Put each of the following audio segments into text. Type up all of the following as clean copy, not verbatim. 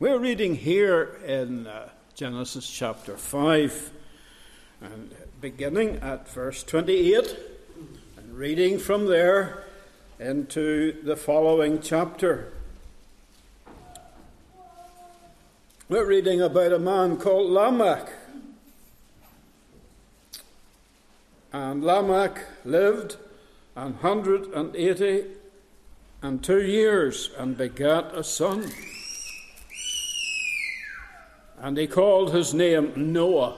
We're reading here in Genesis chapter 5, and beginning at verse 28, and reading from there into the following chapter. We're reading about a man called Lamech. And Lamech lived 182 years and begat a son. And he called his name Noah,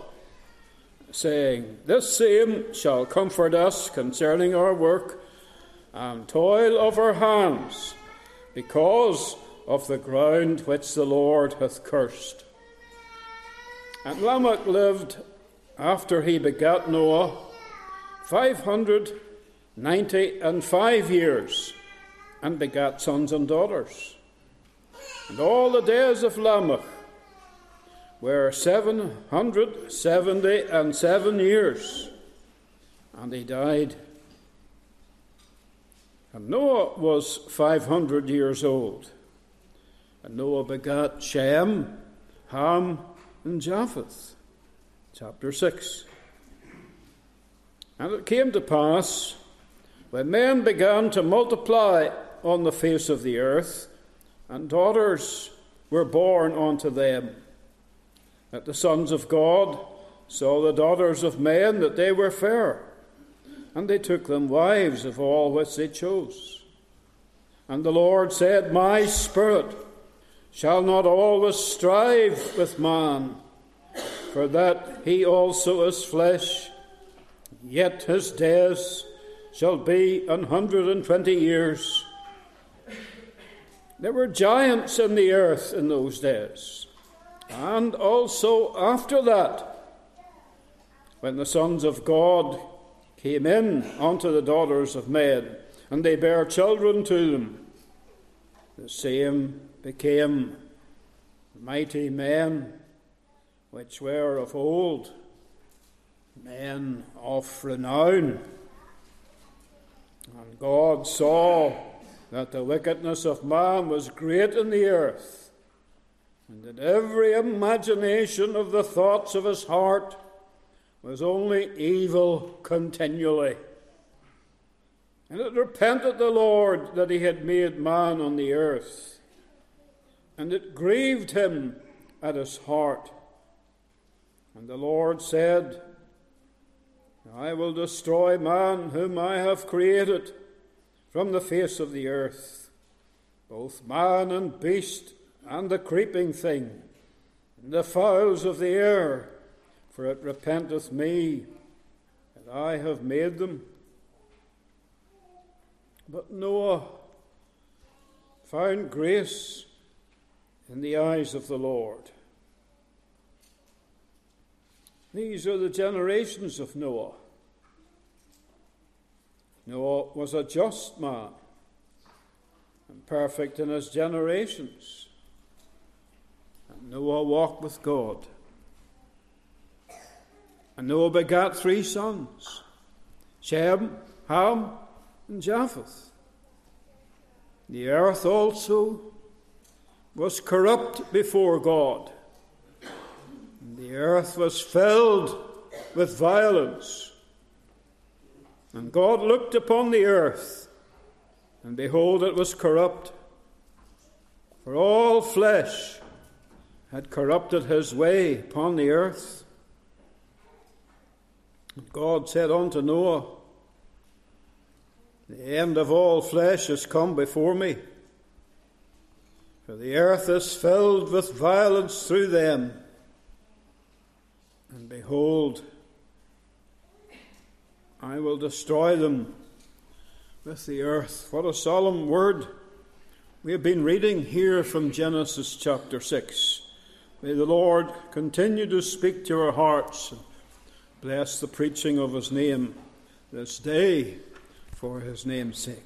saying, "This same shall comfort us concerning our work and toil of our hands, because of the ground which the Lord hath cursed." And Lamech lived after he begat Noah 595 years, and begat sons and daughters. And all the days of Lamech were 777 years, and he died. And Noah was 500 years old, and Noah begat Shem, Ham, and Japheth. Chapter 6. And it came to pass, when men began to multiply on the face of the earth, and daughters were born unto them, that the sons of God saw the daughters of men, that they were fair, and they took them wives of all which they chose. And the Lord said, "My spirit shall not always strive with man, for that he also is flesh. Yet his days shall be 120 years. There were giants in the earth in those days, and also after that, when the sons of God came in unto the daughters of men, and they bare children to them, the same became mighty men which were of old, men of renown. And God saw that the wickedness of man was great in the earth, and that every imagination of the thoughts of his heart was only evil continually. And it repented the Lord that he had made man on the earth, and it grieved him at his heart. And the Lord said, I will destroy man whom I have created from the face of the earth, both man and beast, and the creeping thing, and the fowls of the air, for it repenteth me that I have made them." But Noah found grace in the eyes of the Lord. These are the generations of Noah. Noah was a just man, and perfect in his generations. And Noah walked with God. And Noah begat three sons, Shem, Ham, and Japheth. The earth also was corrupt before God. The earth was filled with violence. And God looked upon the earth, and behold, it was corrupt, for all flesh had corrupted his way upon the earth. And God said unto Noah, "The end of all flesh is come before me, for the earth is filled with violence through them. And behold, I will destroy them with the earth." What a solemn word we have been reading here from Genesis chapter 6. May the Lord continue to speak to our hearts and bless the preaching of his name this day for his name's sake.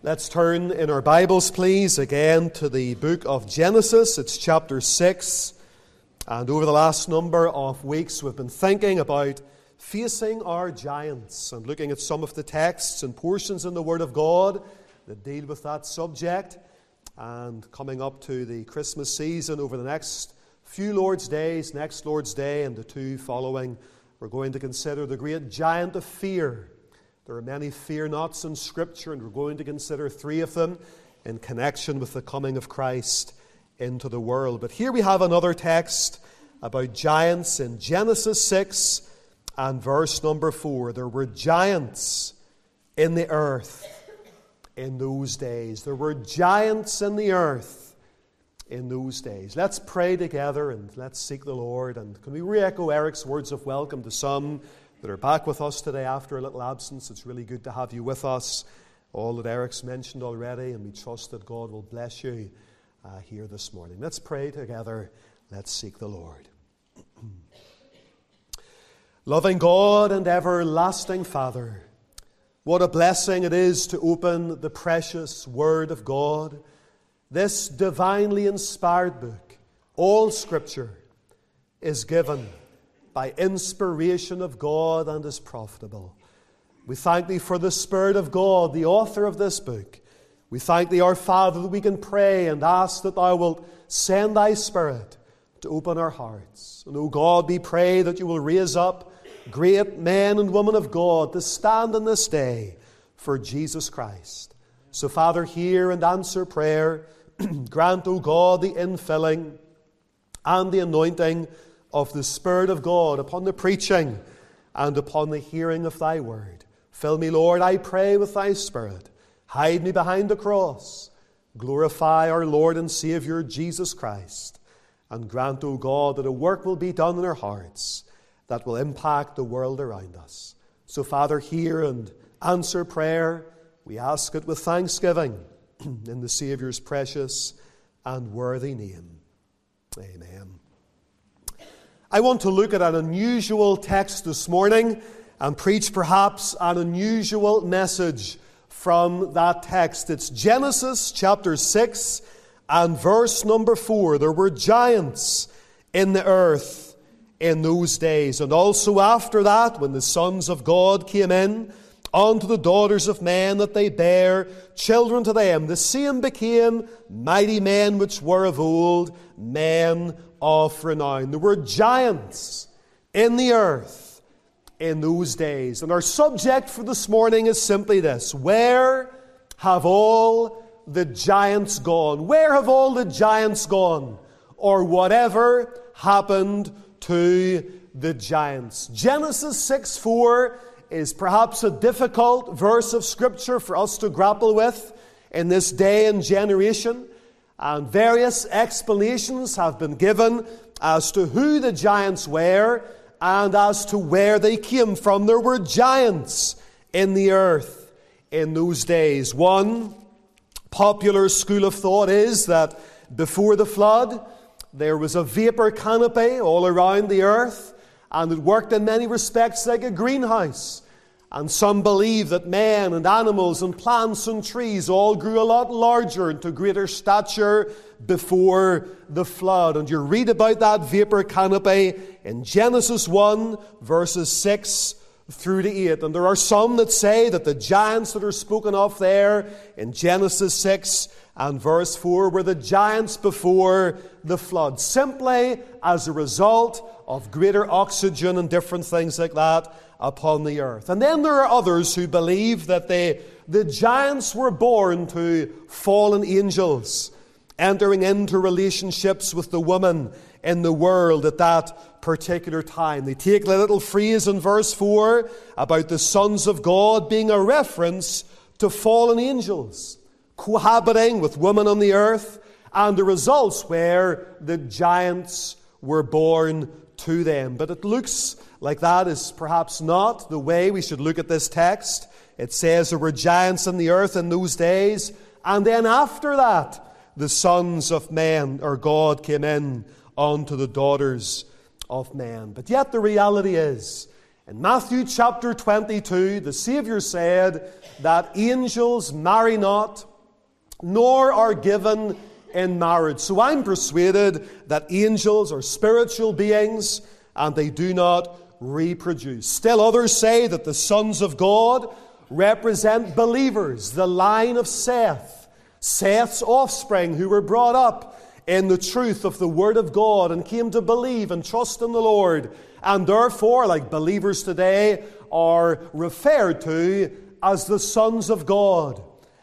Let's turn in our Bibles, please, again to the book of Genesis. It's chapter 6. And over the last number of weeks, we've been thinking about facing our giants and looking at some of the texts and portions in the Word of God that deal with that subject. And coming up to the Christmas season over the next few Lord's days, next Lord's Day and the two following, we're going to consider the great giant of fear. There are many fear nots in Scripture, and we're going to consider three of them in connection with the coming of Christ into the world. But here we have another text about giants in Genesis 6 and verse number 4. There were giants in the earth in those days. There were giants in the earth in those days. Let's pray together and let's seek the Lord. And can we re-echo Eric's words of welcome to some that are back with us today after a little absence? It's really good to have you with us. All that Eric's mentioned already, and we trust that God will bless you here this morning. Let's pray together. Let's seek the Lord. Loving God and everlasting Father, what a blessing it is to open the precious Word of God, this divinely inspired book. All Scripture is given by inspiration of God and is profitable. We thank Thee for the Spirit of God, the author of this book. We thank Thee, our Father, that we can pray and ask that Thou wilt send Thy Spirit to open our hearts. And, O God, we pray that You will raise up great men and women of God to stand in this day for Jesus Christ. So, Father, hear and answer prayer. Grant, O God, the infilling and the anointing of the Spirit of God upon the preaching and upon the hearing of Thy Word. Fill me, Lord, I pray, with Thy Spirit. Hide me behind the cross. Glorify our Lord and Savior, Jesus Christ. And grant, O God, that a work will be done in our hearts that will impact the world around us. So, Father, hear and answer prayer. We ask it with thanksgiving in the Savior's precious and worthy name. Amen. I want to look at an unusual text this morning and preach perhaps an unusual message from that text. It's Genesis chapter 6 and verse number 4. There were giants in the earth in those days. And also after that, when the sons of God came in unto the daughters of men, that they bare children to them, the same became mighty men which were of old, men of renown. There were giants in the earth in those days. And our subject for this morning is simply this: where have all the giants gone? Where have all the giants gone? Or whatever happened to the giants. Genesis 6:4 is perhaps a difficult verse of Scripture for us to grapple with in this day and generation. And various explanations have been given as to who the giants were and as to where they came from. There were giants in the earth in those days. One popular school of thought is that before the flood, there was a vapor canopy all around the earth, and it worked in many respects like a greenhouse. And some believe that men and animals and plants and trees all grew a lot larger and to greater stature before the flood. And you read about that vapor canopy in Genesis 1, verses 6 through to 8. And there are some that say that the giants that are spoken of there in Genesis 6 and verse 4 were the giants before the flood, simply as a result of greater oxygen and different things like that upon the earth. And then there are others who believe that the giants were born to fallen angels, entering into relationships with the woman in the world at that particular time. They take the little phrase in verse 4 about the sons of God being a reference to fallen angels cohabiting with women on the earth, and the results where the giants were born to them. But it looks like that is perhaps not the way we should look at this text. It says there were giants in the earth in those days, and then after that, the sons of men, or God, came in unto the daughters of men. But yet the reality is, in Matthew chapter 22, the Savior said that angels marry not, nor are given in marriage. So I'm persuaded that angels are spiritual beings, and they do not reproduce. Still others say that the sons of God represent believers, the line of Seth, Seth's offspring who were brought up in the truth of the Word of God and came to believe and trust in the Lord, and therefore, like believers today, are referred to as the sons of God.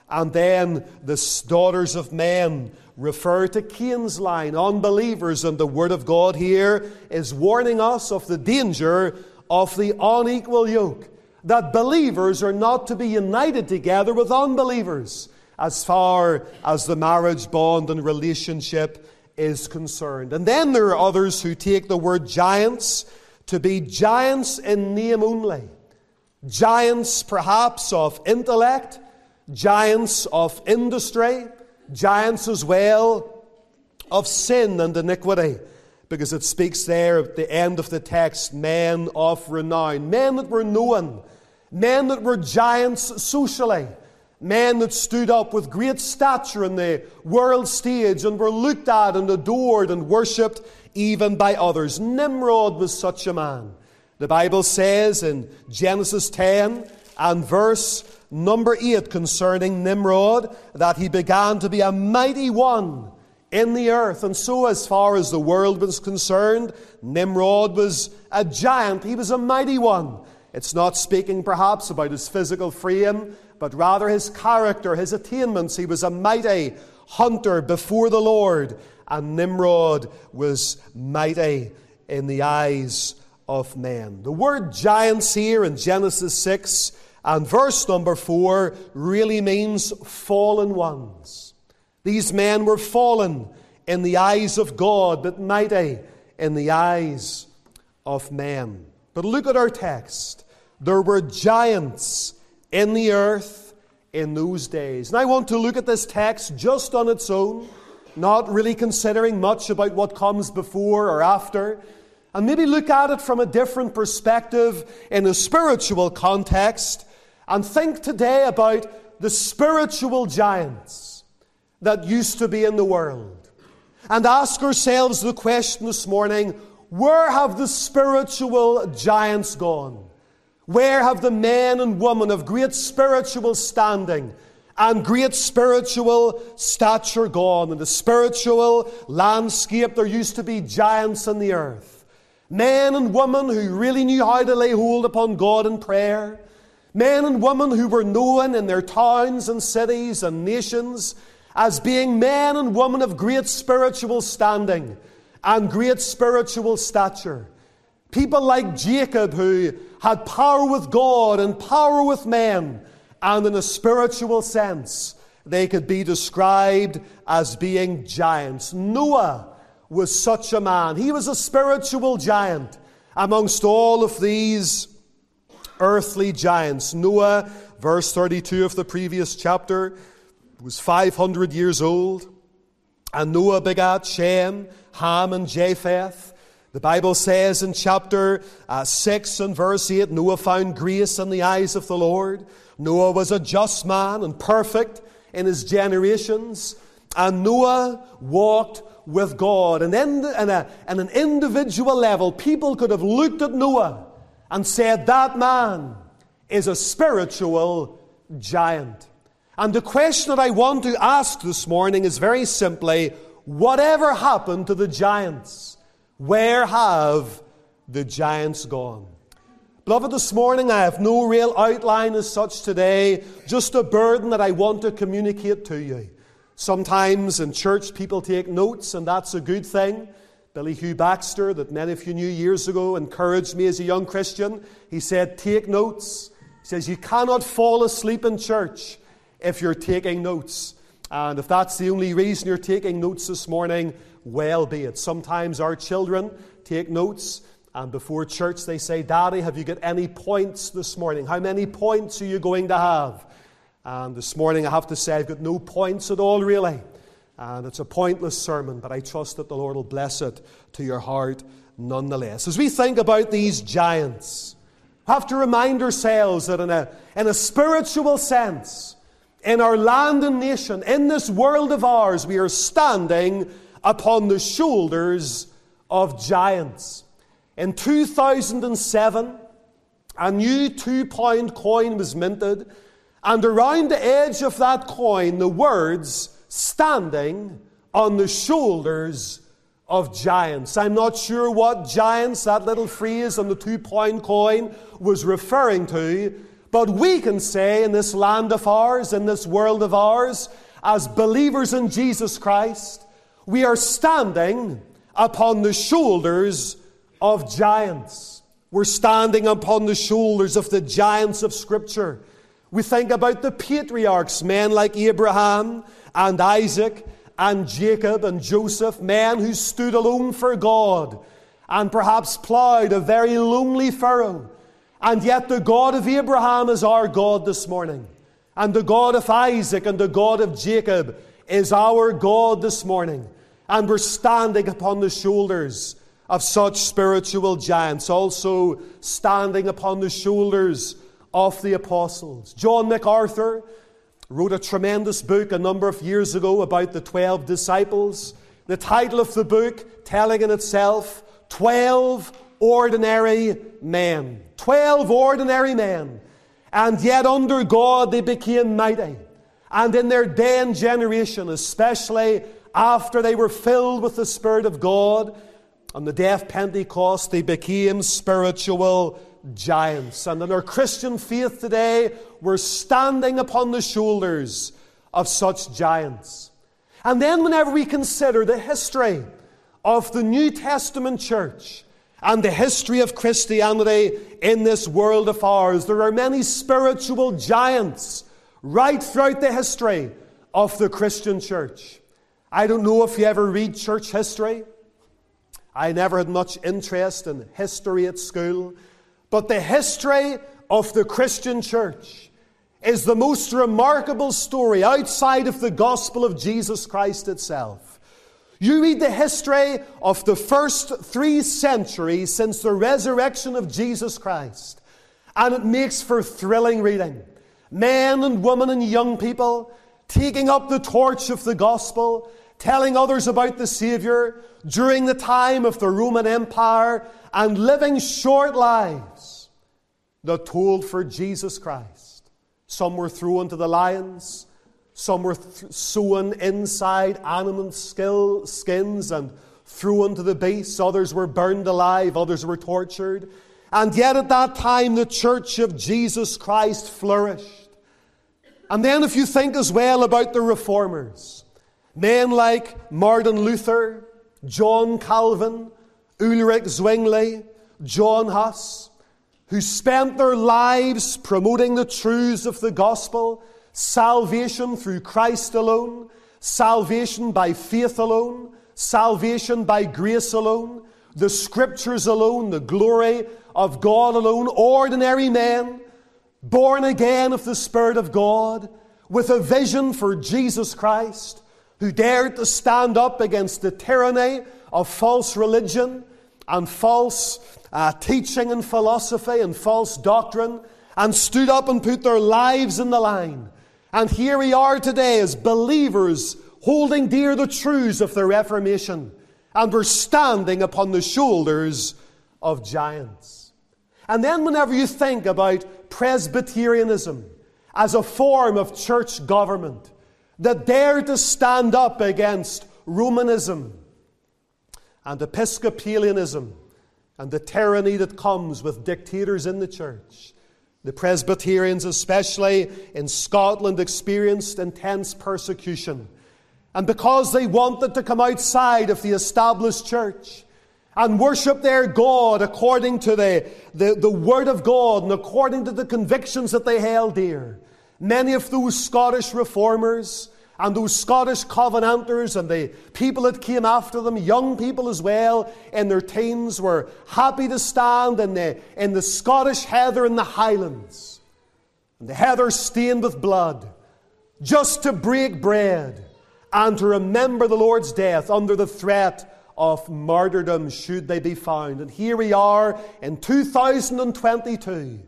And then the daughters of men refer to Cain's line, unbelievers, and the Word of God here is warning us of the danger of the unequal yoke, that believers are not to be united together with unbelievers as far as the marriage bond and relationship is concerned. And then there are others who take the word giants to be giants in name only, giants perhaps of intellect, giants of industry, giants as well of sin and iniquity, because it speaks there at the end of the text, men of renown, men that were known, men that were giants socially, men that stood up with great stature in the world stage and were looked at and adored and worshipped even by others. Nimrod was such a man. The Bible says in Genesis 10 and verse number 8 concerning Nimrod, that he began to be a mighty one in the earth. And so as far as the world was concerned, Nimrod was a giant. He was a mighty one. It's not speaking perhaps about his physical frame, but rather his character, his attainments. He was a mighty hunter before the Lord. And Nimrod was mighty in the eyes of men. The word giants here in Genesis 6 and verse number 4 really means fallen ones. These men were fallen in the eyes of God, but mighty in the eyes of men. But look at our text. There were giants in the earth in those days. And I want to look at this text just on its own, not really considering much about what comes before or after, and maybe look at it from a different perspective in a spiritual context, and think today about the spiritual giants that used to be in the world. And ask ourselves the question this morning, where have the spiritual giants gone? Where have the men and women of great spiritual standing and great spiritual stature gone? In the spiritual landscape, there used to be giants in the earth. Men and women who really knew how to lay hold upon God in prayer. Men and women who were known in their towns and cities and nations as being men and women of great spiritual standing and great spiritual stature. People like Jacob, who had power with God and power with men, and in a spiritual sense, they could be described as being giants. Noah was such a man. He was a spiritual giant amongst all of these earthly giants. Noah, verse 32 of the previous chapter, was 500 years old. And Noah begat Shem, Ham, and Japheth. The Bible says in chapter 6 and verse 8, Noah found grace in the eyes of the Lord. Noah was a just man and perfect in his generations. And Noah walked with God. And in an individual level, people could have looked at Noah and said, that man is a spiritual giant. And the question that I want to ask this morning is very simply, whatever happened to the giants? Where have the giants gone? Beloved, this morning I have no real outline as such today, just a burden that I want to communicate to you. Sometimes in church people take notes, and that's a good thing. Billy Hugh Baxter, that many of you knew years ago, encouraged me as a young Christian. He said, take notes. He says, you cannot fall asleep in church if you're taking notes. And if that's the only reason you're taking notes this morning, well be it. Sometimes our children take notes, and before church they say, Daddy, have you got any points this morning? How many points are you going to have? And this morning I have to say I've got no points at all, really. And it's a pointless sermon, but I trust that the Lord will bless it to your heart nonetheless. As we think about these giants, we have to remind ourselves that in a spiritual sense, in our land and nation, in this world of ours, we are standing upon the shoulders of giants. In 2007, a new £2 coin was minted, and around the edge of that coin, the words, "Standing on the shoulders of giants." I'm not sure what giants that little phrase on the £2 coin was referring to, but we can say in this land of ours, in this world of ours, as believers in Jesus Christ, we are standing upon the shoulders of giants. We're standing upon the shoulders of the giants of Scripture. We think about the patriarchs, men like Abraham and Isaac and Jacob and Joseph, men who stood alone for God and perhaps plowed a very lonely furrow. And yet the God of Abraham is our God this morning. And the God of Isaac and the God of Jacob is our God this morning. And we're standing upon the shoulders of such spiritual giants, also standing upon the shoulders of the apostles. John MacArthur wrote a tremendous book a number of years ago about the 12 disciples. The title of the book, telling in itself, 12 Ordinary Men. 12 ordinary men. And yet under God they became mighty. And in their day and generation, especially after they were filled with the Spirit of God, on the day of Pentecost, they became spiritual giants. And in our Christian faith today, we're standing upon the shoulders of such giants. And then whenever we consider the history of the New Testament church and the history of Christianity in this world of ours, there are many spiritual giants right throughout the history of the Christian church. I don't know if you ever read church history. I never had much interest in history at school, but the history of the Christian church is the most remarkable story outside of the gospel of Jesus Christ itself. You read the history of the first 3 centuries since the resurrection of Jesus Christ, and it makes for thrilling reading. Men and women and young people taking up the torch of the gospel, telling others about the Savior during the time of the Roman Empire and living short lives that told for Jesus Christ. Some were thrown to the lions. Some were sewn inside animal skins and thrown to the beasts. Others were burned alive. Others were tortured. And yet at that time, the church of Jesus Christ flourished. And then if you think as well about the reformers, men like Martin Luther, John Calvin, Ulrich Zwingli, John Huss, who spent their lives promoting the truths of the gospel, salvation through Christ alone, salvation by faith alone, salvation by grace alone, the Scriptures alone, the glory of God alone, ordinary men, born again of the Spirit of God, with a vision for Jesus Christ, who dared to stand up against the tyranny of false religion and false teaching and philosophy and false doctrine, and stood up and put their lives in the line. And here we are today as believers holding dear the truths of the Reformation, and we're standing upon the shoulders of giants. And then whenever you think about Presbyterianism as a form of church government, that dared to stand up against Romanism and Episcopalianism and the tyranny that comes with dictators in the church. The Presbyterians, especially in Scotland, experienced intense persecution. And because they wanted to come outside of the established church and worship their God according to the Word of God and according to the convictions that they held dear, many of those Scottish reformers and those Scottish Covenanters and the people that came after them, young people as well, in their teens, were happy to stand in the Scottish heather in the Highlands, and the heather stained with blood, just to break bread and to remember the Lord's death under the threat of martyrdom should they be found. And here we are in 2022.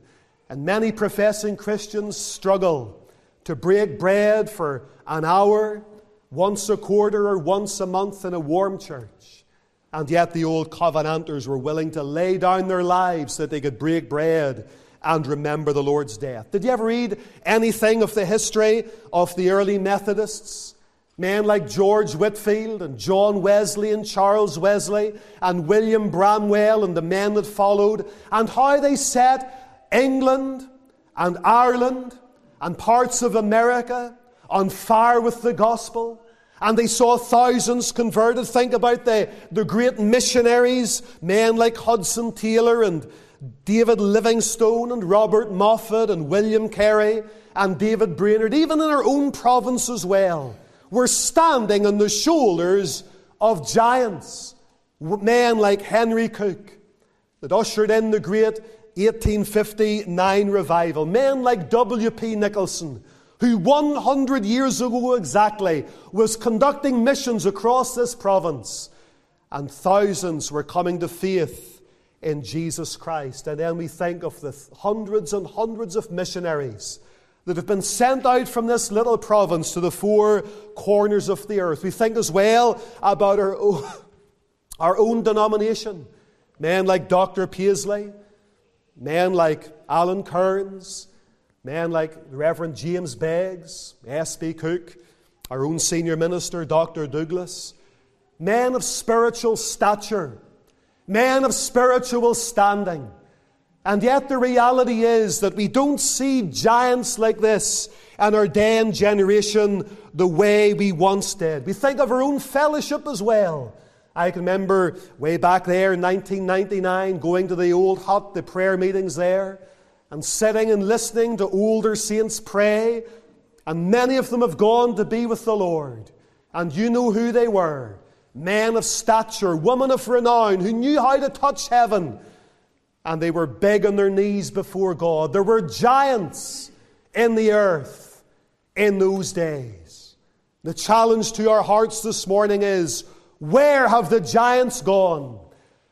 And many professing Christians struggle to break bread for an hour, once a quarter or once a month in a warm church. And yet the old covenanters were willing to lay down their lives so that they could break bread and remember the Lord's death. Did you ever read anything of the history of the early Methodists? Men like George Whitefield and John Wesley and Charles Wesley and William Bramwell and the men that followed, and how they set England and Ireland and parts of America on fire with the gospel. And they saw thousands converted. Think about the great missionaries, men like Hudson Taylor and David Livingstone and Robert Moffat and William Carey and David Brainerd, even in our own province as well. We're standing on the shoulders of giants, men like Henry Cook that ushered in the great 1859 revival, men like W.P. Nicholson, who 100 years ago exactly was conducting missions across this province, and thousands were coming to faith in Jesus Christ. And then we think of the hundreds and hundreds of missionaries that have been sent out from this little province to the four corners of the earth. We think as well about our own denomination, men like Dr. Paisley, men like Alan Kearns, men like Reverend James Beggs, S.B. Cook, our own senior minister, Dr. Douglas. Men of spiritual stature. Men of spiritual standing. And yet the reality is that we don't see giants like this in our day and generation the way we once did. We think of our own fellowship as well. I can remember way back there in 1999 going to the old hut, the prayer meetings there, and sitting and listening to older saints pray. And many of them have gone to be with the Lord. And you know who they were. Men of stature, women of renown, who knew how to touch heaven. And they were big on their knees before God. There were giants in the earth in those days. The challenge to our hearts this morning is, where have the giants gone?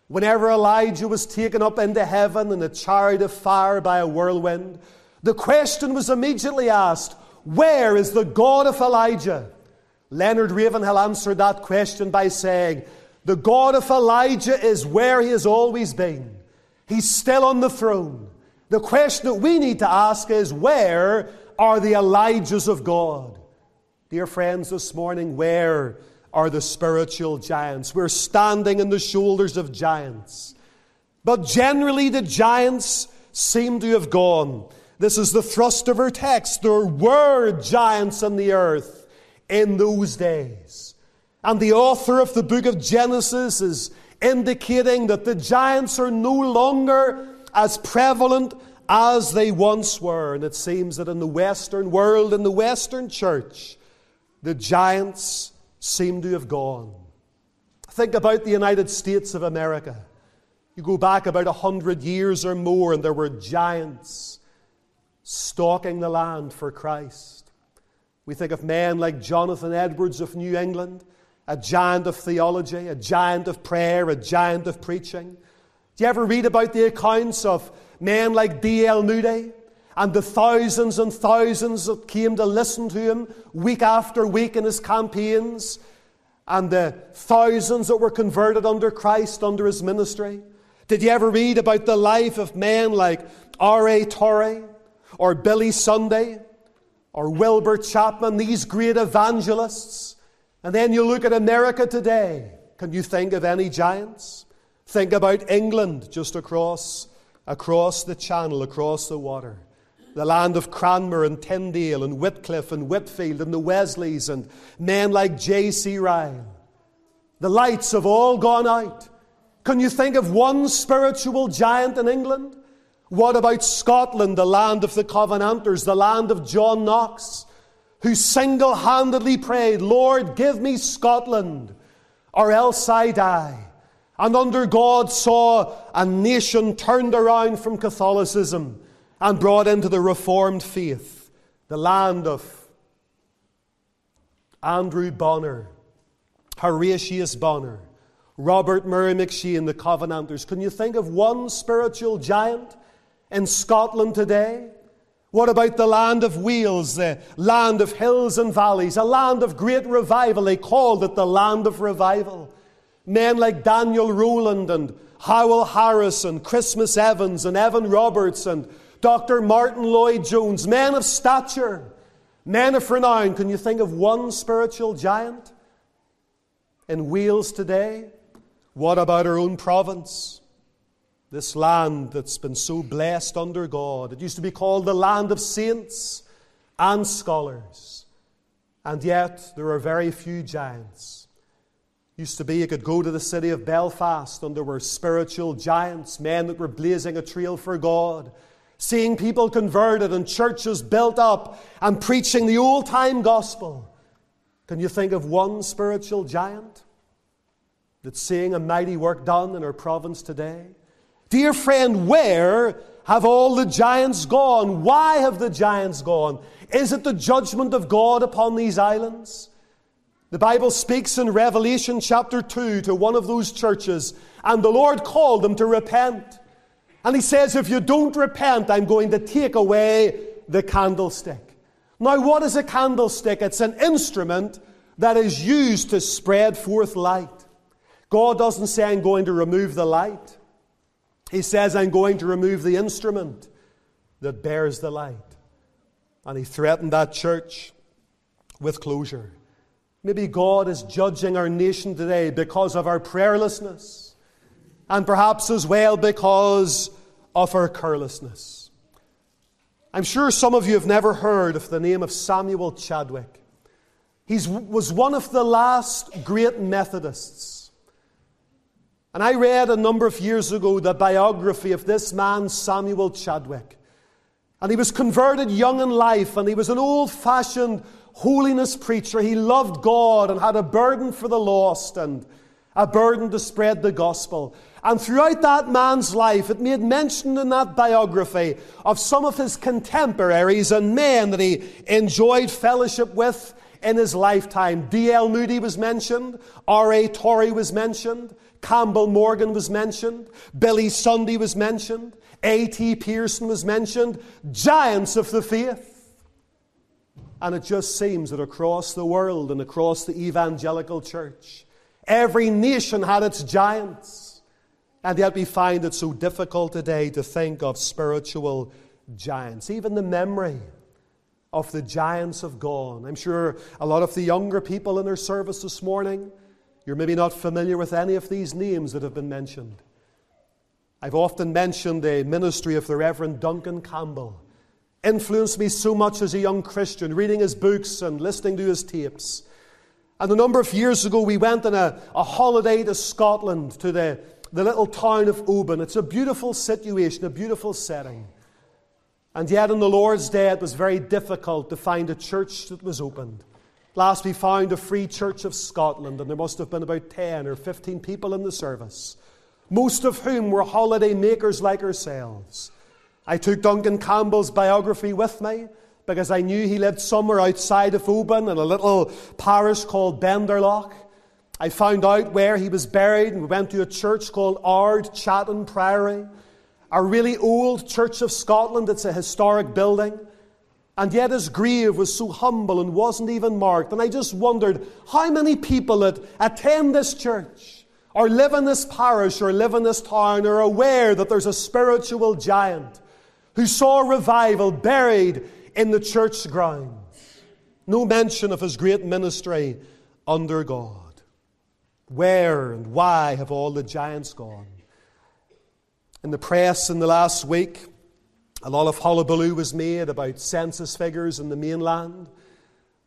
Whenever Elijah was taken up into heaven in a chariot of fire by a whirlwind, the question was immediately asked, where is the God of Elijah? Leonard Ravenhill answered that question by saying, the God of Elijah is where he has always been. He's still on the throne. The question that we need to ask is, where are the Elijahs of God? Dear friends, this morning, where are the spiritual giants? We're standing on the shoulders of giants. But generally the giants seem to have gone. This is the thrust of our text. There were giants on the earth in those days. And the author of the book of Genesis is indicating that the giants are no longer as prevalent as they once were. And it seems that in the Western world, in the Western church, the giants seem to have gone. Think about the United States of America. You go back about 100 years or more, and there were giants stalking the land for Christ. We think of men like Jonathan Edwards of New England, a giant of theology, a giant of prayer, a giant of preaching. Do you ever read about the accounts of men like D.L. Moody and the thousands and thousands that came to listen to him week after week in his campaigns, and the thousands that were converted under Christ, under his ministry? Did you ever read about the life of men like R.A. Torrey or Billy Sunday or Wilbur Chapman, these great evangelists? And then you look at America today. Can you think of any giants? Think about England just across the channel, across the water. The land of Cranmer and Tyndale and Whitcliffe and Whitfield and the Wesleys and men like J.C. Ryle. The lights have all gone out. Can you think of one spiritual giant in England? What about Scotland, the land of the Covenanters, the land of John Knox, who single-handedly prayed, Lord, give me Scotland, or else I die. And under God saw a nation turned around from Catholicism and brought into the Reformed faith, the land of Andrew Bonner, Horatius Bonner, Robert Murray McShane, the Covenanters. Can you think of one spiritual giant in Scotland today? What about the land of Wales, the land of hills and valleys, a land of great revival? They called it the land of revival. Men like Daniel Rowland and Howell Harris and Christmas Evans and Evan Roberts and Dr. Martin Lloyd-Jones, men of stature, men of renown. Can you think of one spiritual giant in Wales today? What about our own province? This land that's been so blessed under God. It used to be called the land of saints and scholars. And yet, there are very few giants. Used to be you could go to the city of Belfast and there were spiritual giants, men that were blazing a trail for God, seeing people converted and churches built up and preaching the old-time gospel. Can you think of one spiritual giant that's seeing a mighty work done in our province today? Dear friend, where have all the giants gone? Why have the giants gone? Is it the judgment of God upon these islands? The Bible speaks in Revelation chapter 2 to one of those churches, and the Lord called them to repent. And he says, if you don't repent, I'm going to take away the candlestick. Now, what is a candlestick? It's an instrument that is used to spread forth light. God doesn't say, I'm going to remove the light. He says, I'm going to remove the instrument that bears the light. And he threatened that church with closure. Maybe God is judging our nation today because of our prayerlessness. And perhaps as well because of our carelessness. I'm sure some of you have never heard of the name of Samuel Chadwick. He was one of the last great Methodists. And I read a number of years ago the biography of this man, Samuel Chadwick. And he was converted young in life, and he was an old-fashioned holiness preacher. He loved God and had a burden for the lost and a burden to spread the gospel. And throughout that man's life, it made mention in that biography of some of his contemporaries and men that he enjoyed fellowship with in his lifetime. D.L. Moody was mentioned. R.A. Torrey was mentioned. Campbell Morgan was mentioned. Billy Sunday was mentioned. A.T. Pearson was mentioned. Giants of the faith. And it just seems that across the world and across the evangelical church, every nation had its giants. And yet we find it so difficult today to think of spiritual giants. Even the memory of the giants have gone. I'm sure a lot of the younger people in our service this morning, you're maybe not familiar with any of these names that have been mentioned. I've often mentioned the ministry of the Reverend Duncan Campbell. Influenced me so much as a young Christian, reading his books and listening to his tapes. And a number of years ago, we went on a holiday to Scotland, to the little town of Oban. It's a beautiful situation, a beautiful setting. And yet on the Lord's Day, it was very difficult to find a church that was opened. Last we found a Free Church of Scotland, and there must have been about 10 or 15 people in the service, most of whom were holiday makers like ourselves. I took Duncan Campbell's biography with me, because I knew he lived somewhere outside of Oban in a little parish called Benderloch. I found out where he was buried, and we went to a church called Ard Chatton Priory, a really old church of Scotland. It's a historic building. And yet his grave was so humble and wasn't even marked. And I just wondered how many people that attend this church or live in this parish or live in this town are aware that there's a spiritual giant who saw revival buried in the church grounds. No mention of his great ministry under God. Where and why have all the giants gone? In the press in the last week, a lot of hullabaloo was made about census figures in the mainland.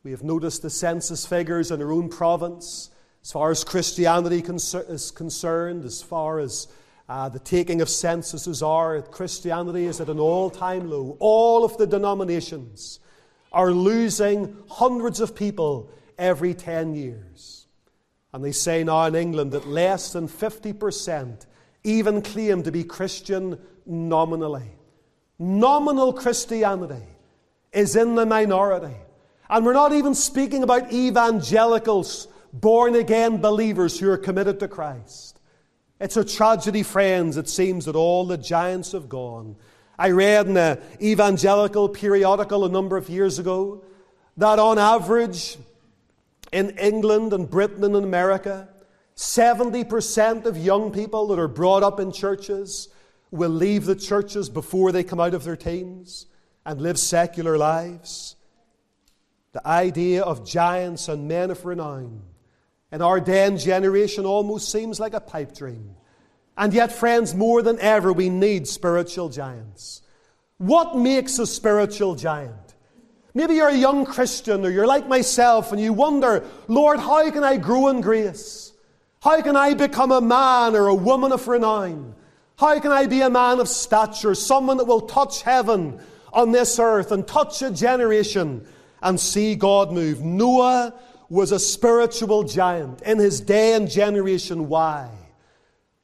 We have noticed the census figures in our own province, as far as Christianity is concerned, as far as the taking of censuses are, Christianity is at an all-time low. All of the denominations are losing hundreds of people every 10 years. And they say now in England that less than 50% even claim to be Christian nominally. Nominal Christianity is in the minority. And we're not even speaking about evangelicals, born-again believers who are committed to Christ. It's a tragedy, friends. It seems that all the giants have gone. I read in an evangelical periodical a number of years ago that on average in England and Britain and America, 70% of young people that are brought up in churches will leave the churches before they come out of their teens and live secular lives. The idea of giants and men of renown in our day and generation almost seems like a pipe dream. And yet, friends, more than ever, we need spiritual giants. What makes a spiritual giant? Maybe you're a young Christian, or you're like myself, and you wonder, Lord, how can I grow in grace? How can I become a man or a woman of renown? How can I be a man of stature, someone that will touch heaven on this earth and touch a generation and see God move? Noah was a spiritual giant in his day and generation. Why?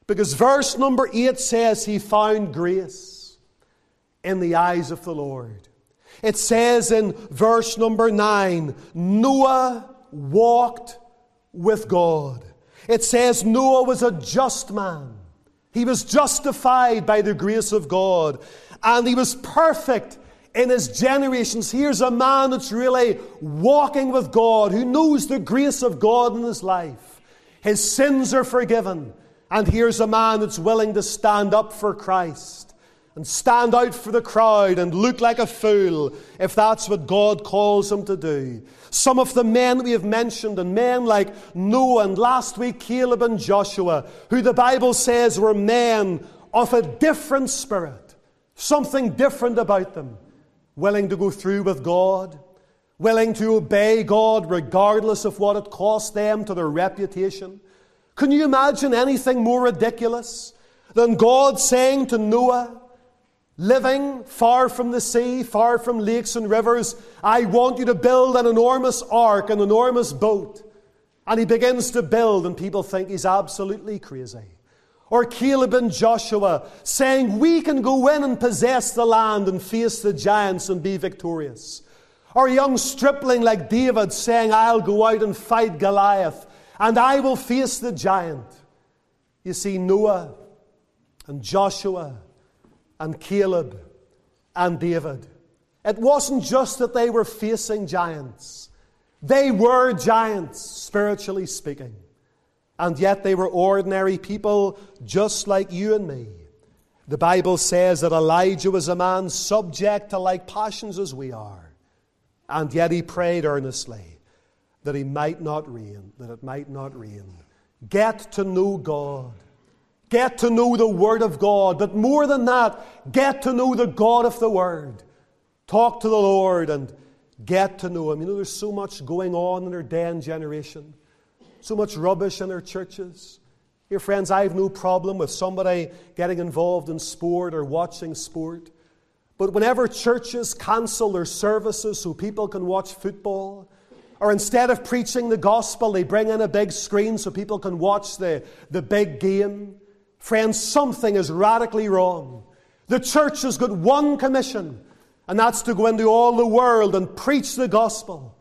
Because verse number 8 says he found grace in the eyes of the Lord. It says in verse number 9, Noah walked with God. It says Noah was a just man. He was justified by the grace of God. And he was perfect in his generations. Here's a man that's really walking with God, who knows the grace of God in his life. His sins are forgiven. And here's a man that's willing to stand up for Christ and stand out for the crowd and look like a fool if that's what God calls him to do. Some of the men we have mentioned, and men like Noah and last week Caleb and Joshua, who the Bible says were men of a different spirit, something different about them, willing to go through with God, willing to obey God regardless of what it cost them to their reputation. Can you imagine anything more ridiculous than God saying to Noah, living far from the sea, far from lakes and rivers, I want you to build an enormous ark, an enormous boat. And he begins to build, and people think he's absolutely crazy. Or Caleb and Joshua saying, we can go in and possess the land and face the giants and be victorious. Or a young stripling like David saying, I'll go out and fight Goliath, and I will face the giant. You see, Noah and Joshua and Caleb and David, it wasn't just that they were facing giants. They were giants, spiritually speaking. And yet they were ordinary people just like you and me. The Bible says that Elijah was a man subject to like passions as we are. And yet he prayed earnestly that he might not rain, that it might not rain. Get to know God. Get to know the Word of God. But more than that, get to know the God of the Word. Talk to the Lord and get to know Him. You know, there's so much going on in our day and generation. So much rubbish in our churches. Dear friends, I have no problem with somebody getting involved in sport or watching sport. But whenever churches cancel their services so people can watch football, or instead of preaching the gospel, they bring in a big screen so people can watch the big game, friends, something is radically wrong. The church has got one commission, and that's to go into all the world and preach the gospel.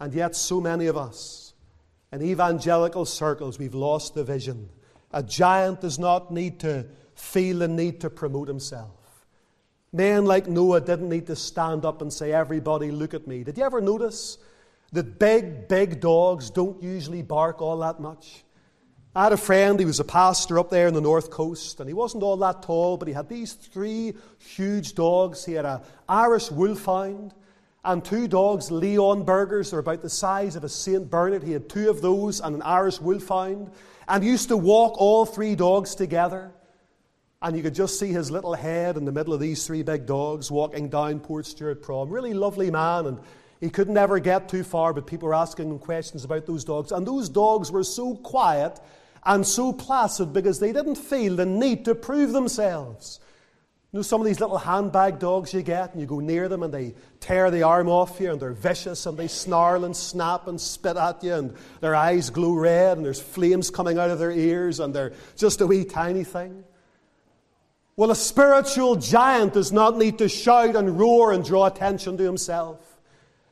And yet so many of us, in evangelical circles, we've lost the vision. A giant does not need to feel the need to promote himself. Men like Noah didn't need to stand up and say, everybody, look at me. Did you ever notice that big dogs don't usually bark all that much? I had a friend, he was a pastor up there in the North Coast, and he wasn't all that tall, but he had these 3 huge dogs. He had an Irish Wolfhound and 2 dogs, Leon Burgers. They're about the size of a St. Bernard. He had 2 of those and an Irish Wolfhound, and he used to walk all 3 dogs together. And you could just see his little head in the middle of these 3 big dogs walking down Port Stewart Prom. Really lovely man, and he could never get too far, but people were asking him questions about those dogs. And those dogs were so quiet and so placid because they didn't feel the need to prove themselves. You know, some of these little handbag dogs you get, and you go near them and they tear the arm off you, and they're vicious, and they snarl and snap and spit at you, and their eyes glow red, and there's flames coming out of their ears, and they're just a wee tiny thing. Well, a spiritual giant does not need to shout and roar and draw attention to himself.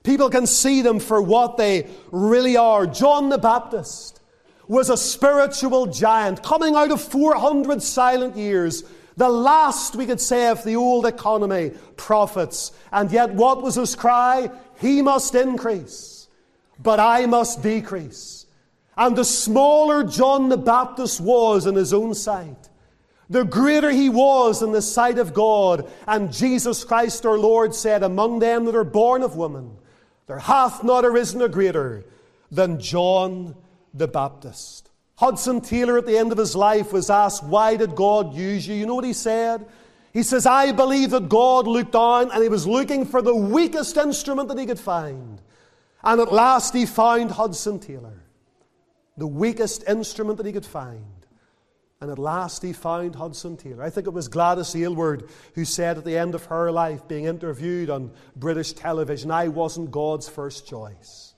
People can see them for what they really are. John the Baptist was a spiritual giant coming out of 400 silent years, the last, we could say, of the old economy prophets. And yet what was his cry? He must increase, but I must decrease. And the smaller John the Baptist was in his own sight, the greater he was in the sight of God. And Jesus Christ our Lord said, among them that are born of woman, there hath not arisen a greater than John the Baptist. Hudson Taylor at the end of his life was asked, why did God use you? You know what he said? He says, I believe that God looked down and he was looking for the weakest instrument that he could find. And at last he found Hudson Taylor, the weakest instrument that he could find. And at last he found Hudson Taylor. I think it was Gladys Aylward who said at the end of her life, being interviewed on British television, I wasn't God's first choice.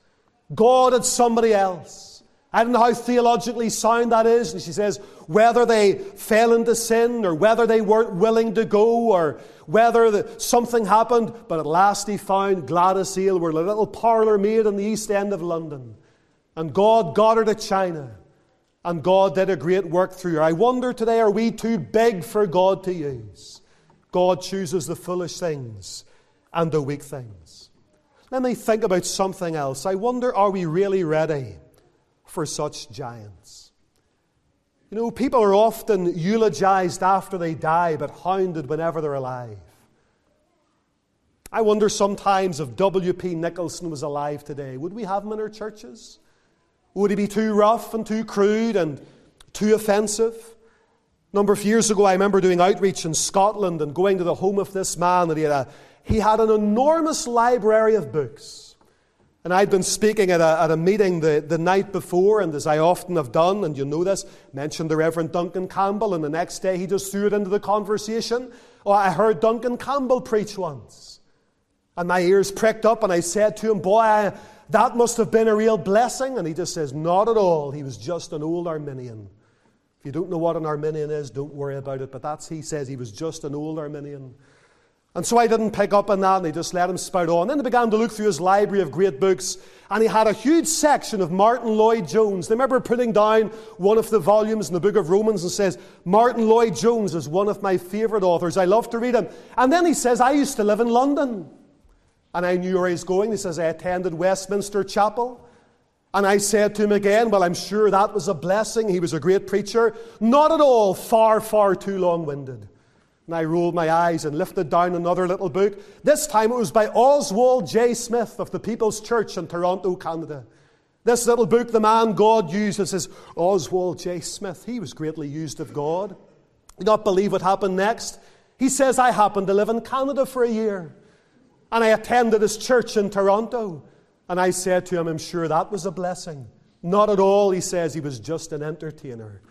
God had somebody else. I don't know how theologically sound that is. And she says, whether they fell into sin or whether they weren't willing to go or whether something happened, but at last he found Gladys Aylward, a little parlour maid in the East End of London. And God got her to China. And God did a great work through her. I wonder today, are we too big for God to use? God chooses the foolish things and the weak things. Let me think about something else. I wonder, are we really ready for such giants? You know, people are often eulogized after they die, but hounded whenever they're alive. I wonder sometimes if W.P. Nicholson was alive today, would we have him in our churches? Would he be too rough and too crude and too offensive? A number of years ago, I remember doing outreach in Scotland and going to the home of this man. And he had an enormous library of books. And I'd been speaking at a meeting the night before, and as I often have done, and you'll know this, mentioned the Reverend Duncan Campbell, and the next day he just threw it into the conversation. Oh, I heard Duncan Campbell preach once. And my ears pricked up, and I said to him, boy, that must have been a real blessing. And he just says, not at all. He was just an old Arminian. If you don't know what an Arminian is, don't worry about it. But he says he was just an old Arminian. And so I didn't pick up on that, and they just let him spout on. Then I began to look through his library of great books, and he had a huge section of Martin Lloyd-Jones. They remember putting down one of the volumes in the book of Romans and says, Martin Lloyd-Jones is one of my favorite authors. I love to read him. And then he says, I used to live in London. And I knew where he was going. He says, I attended Westminster Chapel. And I said to him again, well, I'm sure that was a blessing. He was a great preacher. Not at all, far, far too long-winded. And I rolled my eyes and lifted down another little book. This time it was by Oswald J. Smith of the People's Church in Toronto, Canada. This little book, The Man God Used, it says, Oswald J. Smith, he was greatly used of God. You don't believe what happened next. He says, I happened to live in Canada for a year. And I attended his church in Toronto. And I said to him, I'm sure that was a blessing. Not at all, he says, he was just an entertainer.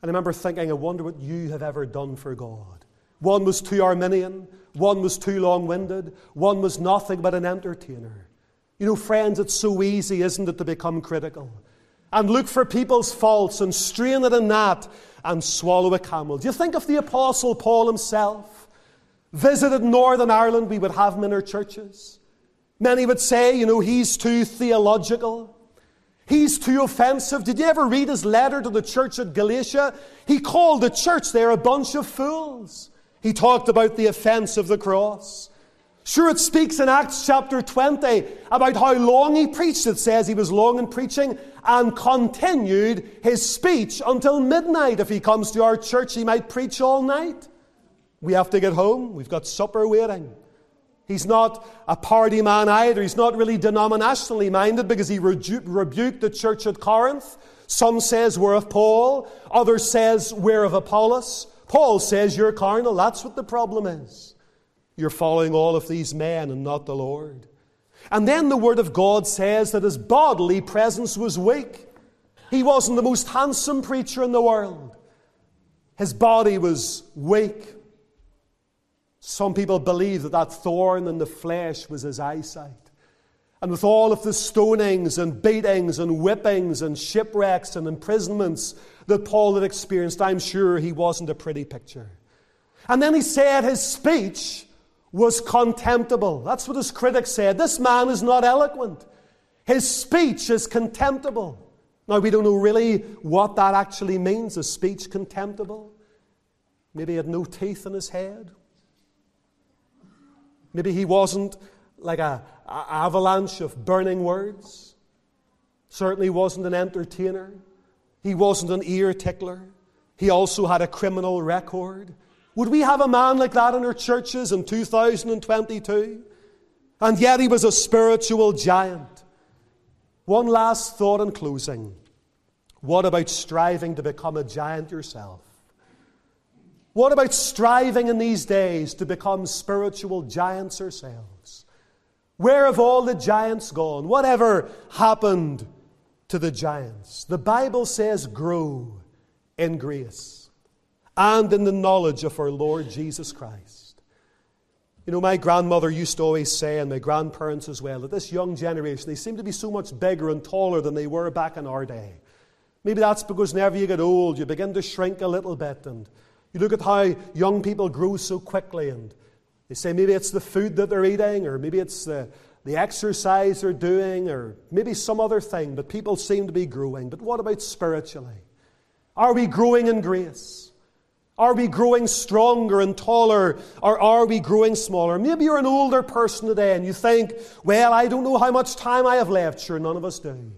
And I remember thinking, I wonder what you have ever done for God. One was too Arminian. One was too long-winded. One was nothing but an entertainer. You know, friends, it's so easy, isn't it, to become critical. And look for people's faults and strain at a gnat and swallow a camel. Do you think of the Apostle Paul himself? Visited Northern Ireland, we would have him in our churches. Many would say, you know, he's too theological. He's too offensive. Did you ever read his letter to the church at Galatia? He called the church there a bunch of fools. He talked about the offense of the cross. Sure, it speaks in Acts chapter 20 about how long he preached. It says he was long in preaching and continued his speech until midnight. If he comes to our church, he might preach all night. We have to get home. We've got supper waiting. He's not a party man either. He's not really denominationally minded because he rebuked the church at Corinth. Some says we're of Paul. Others says we're of Apollos. Paul says you're carnal. That's what the problem is. You're following all of these men and not the Lord. And then the Word of God says that his bodily presence was weak. He wasn't the most handsome preacher in the world. His body was weak. Some people believe that thorn in the flesh was his eyesight. And with all of the stonings and beatings and whippings and shipwrecks and imprisonments that Paul had experienced, I'm sure he wasn't a pretty picture. And then he said his speech was contemptible. That's what his critics said. This man is not eloquent. His speech is contemptible. Now, we don't know really what that actually means, a speech contemptible. Maybe he had no teeth in his head. Maybe he wasn't like an avalanche of burning words. Certainly wasn't an entertainer. He wasn't an ear tickler. He also had a criminal record. Would we have a man like that in our churches in 2022? And yet he was a spiritual giant. One last thought in closing. What about striving to become a giant yourself? What about striving in these days to become spiritual giants ourselves? Where have all the giants gone? Whatever happened to the giants? The Bible says, grow in grace and in the knowledge of our Lord Jesus Christ. You know, my grandmother used to always say, and my grandparents as well, that this young generation, they seem to be so much bigger and taller than they were back in our day. Maybe that's because whenever you get old, you begin to shrink a little bit, and you look at how young people grow so quickly, and they say maybe it's the food that they're eating, or maybe it's the exercise they're doing, or maybe some other thing, but people seem to be growing. But what about spiritually? Are we growing in grace? Are we growing stronger and taller, or are we growing smaller? Maybe you're an older person today and you think, well, I don't know how much time I have left. Sure, none of us do.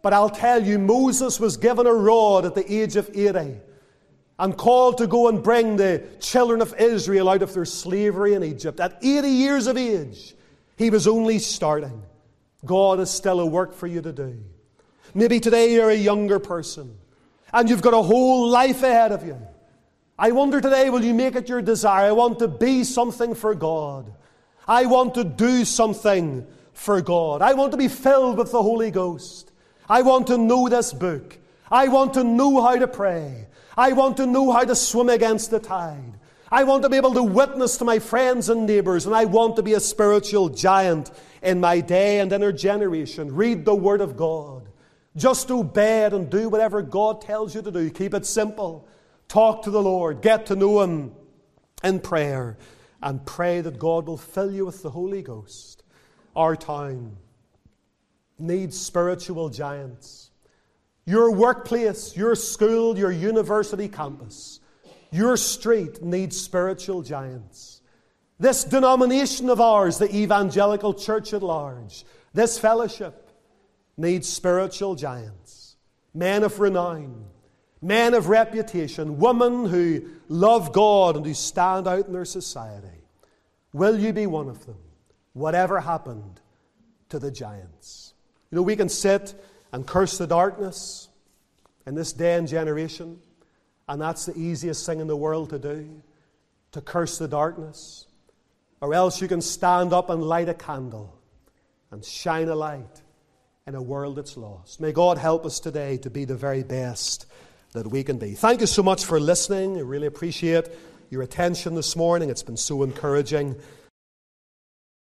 But I'll tell you, Moses was given a rod at the age of 80 and called to go and bring the children of Israel out of their slavery in Egypt. At 80 years of age, he was only starting. God has still a work for you to do. Maybe today you're a younger person and you've got a whole life ahead of you. I wonder today, will you make it your desire? I want to be something for God. I want to do something for God. I want to be filled with the Holy Ghost. I want to know this book. I want to know how to pray. I want to know how to swim against the tide. I want to be able to witness to my friends and neighbors, and I want to be a spiritual giant in my day and in our generation. Read the Word of God. Just obey it and do whatever God tells you to do. Keep it simple. Talk to the Lord. Get to know Him in prayer, and pray that God will fill you with the Holy Ghost. Our town needs spiritual giants. Your workplace, your school, your university campus, your street needs spiritual giants. This denomination of ours, the evangelical church at large, this fellowship needs spiritual giants. Men of renown, men of reputation, women who love God and who stand out in their society. Will you be one of them? Whatever happened to the giants? You know, we can sit and curse the darkness in this day and generation. And that's the easiest thing in the world to do, to curse the darkness. Or else you can stand up and light a candle and shine a light in a world that's lost. May God help us today to be the very best that we can be. Thank you so much for listening. I really appreciate your attention this morning. It's been so encouraging.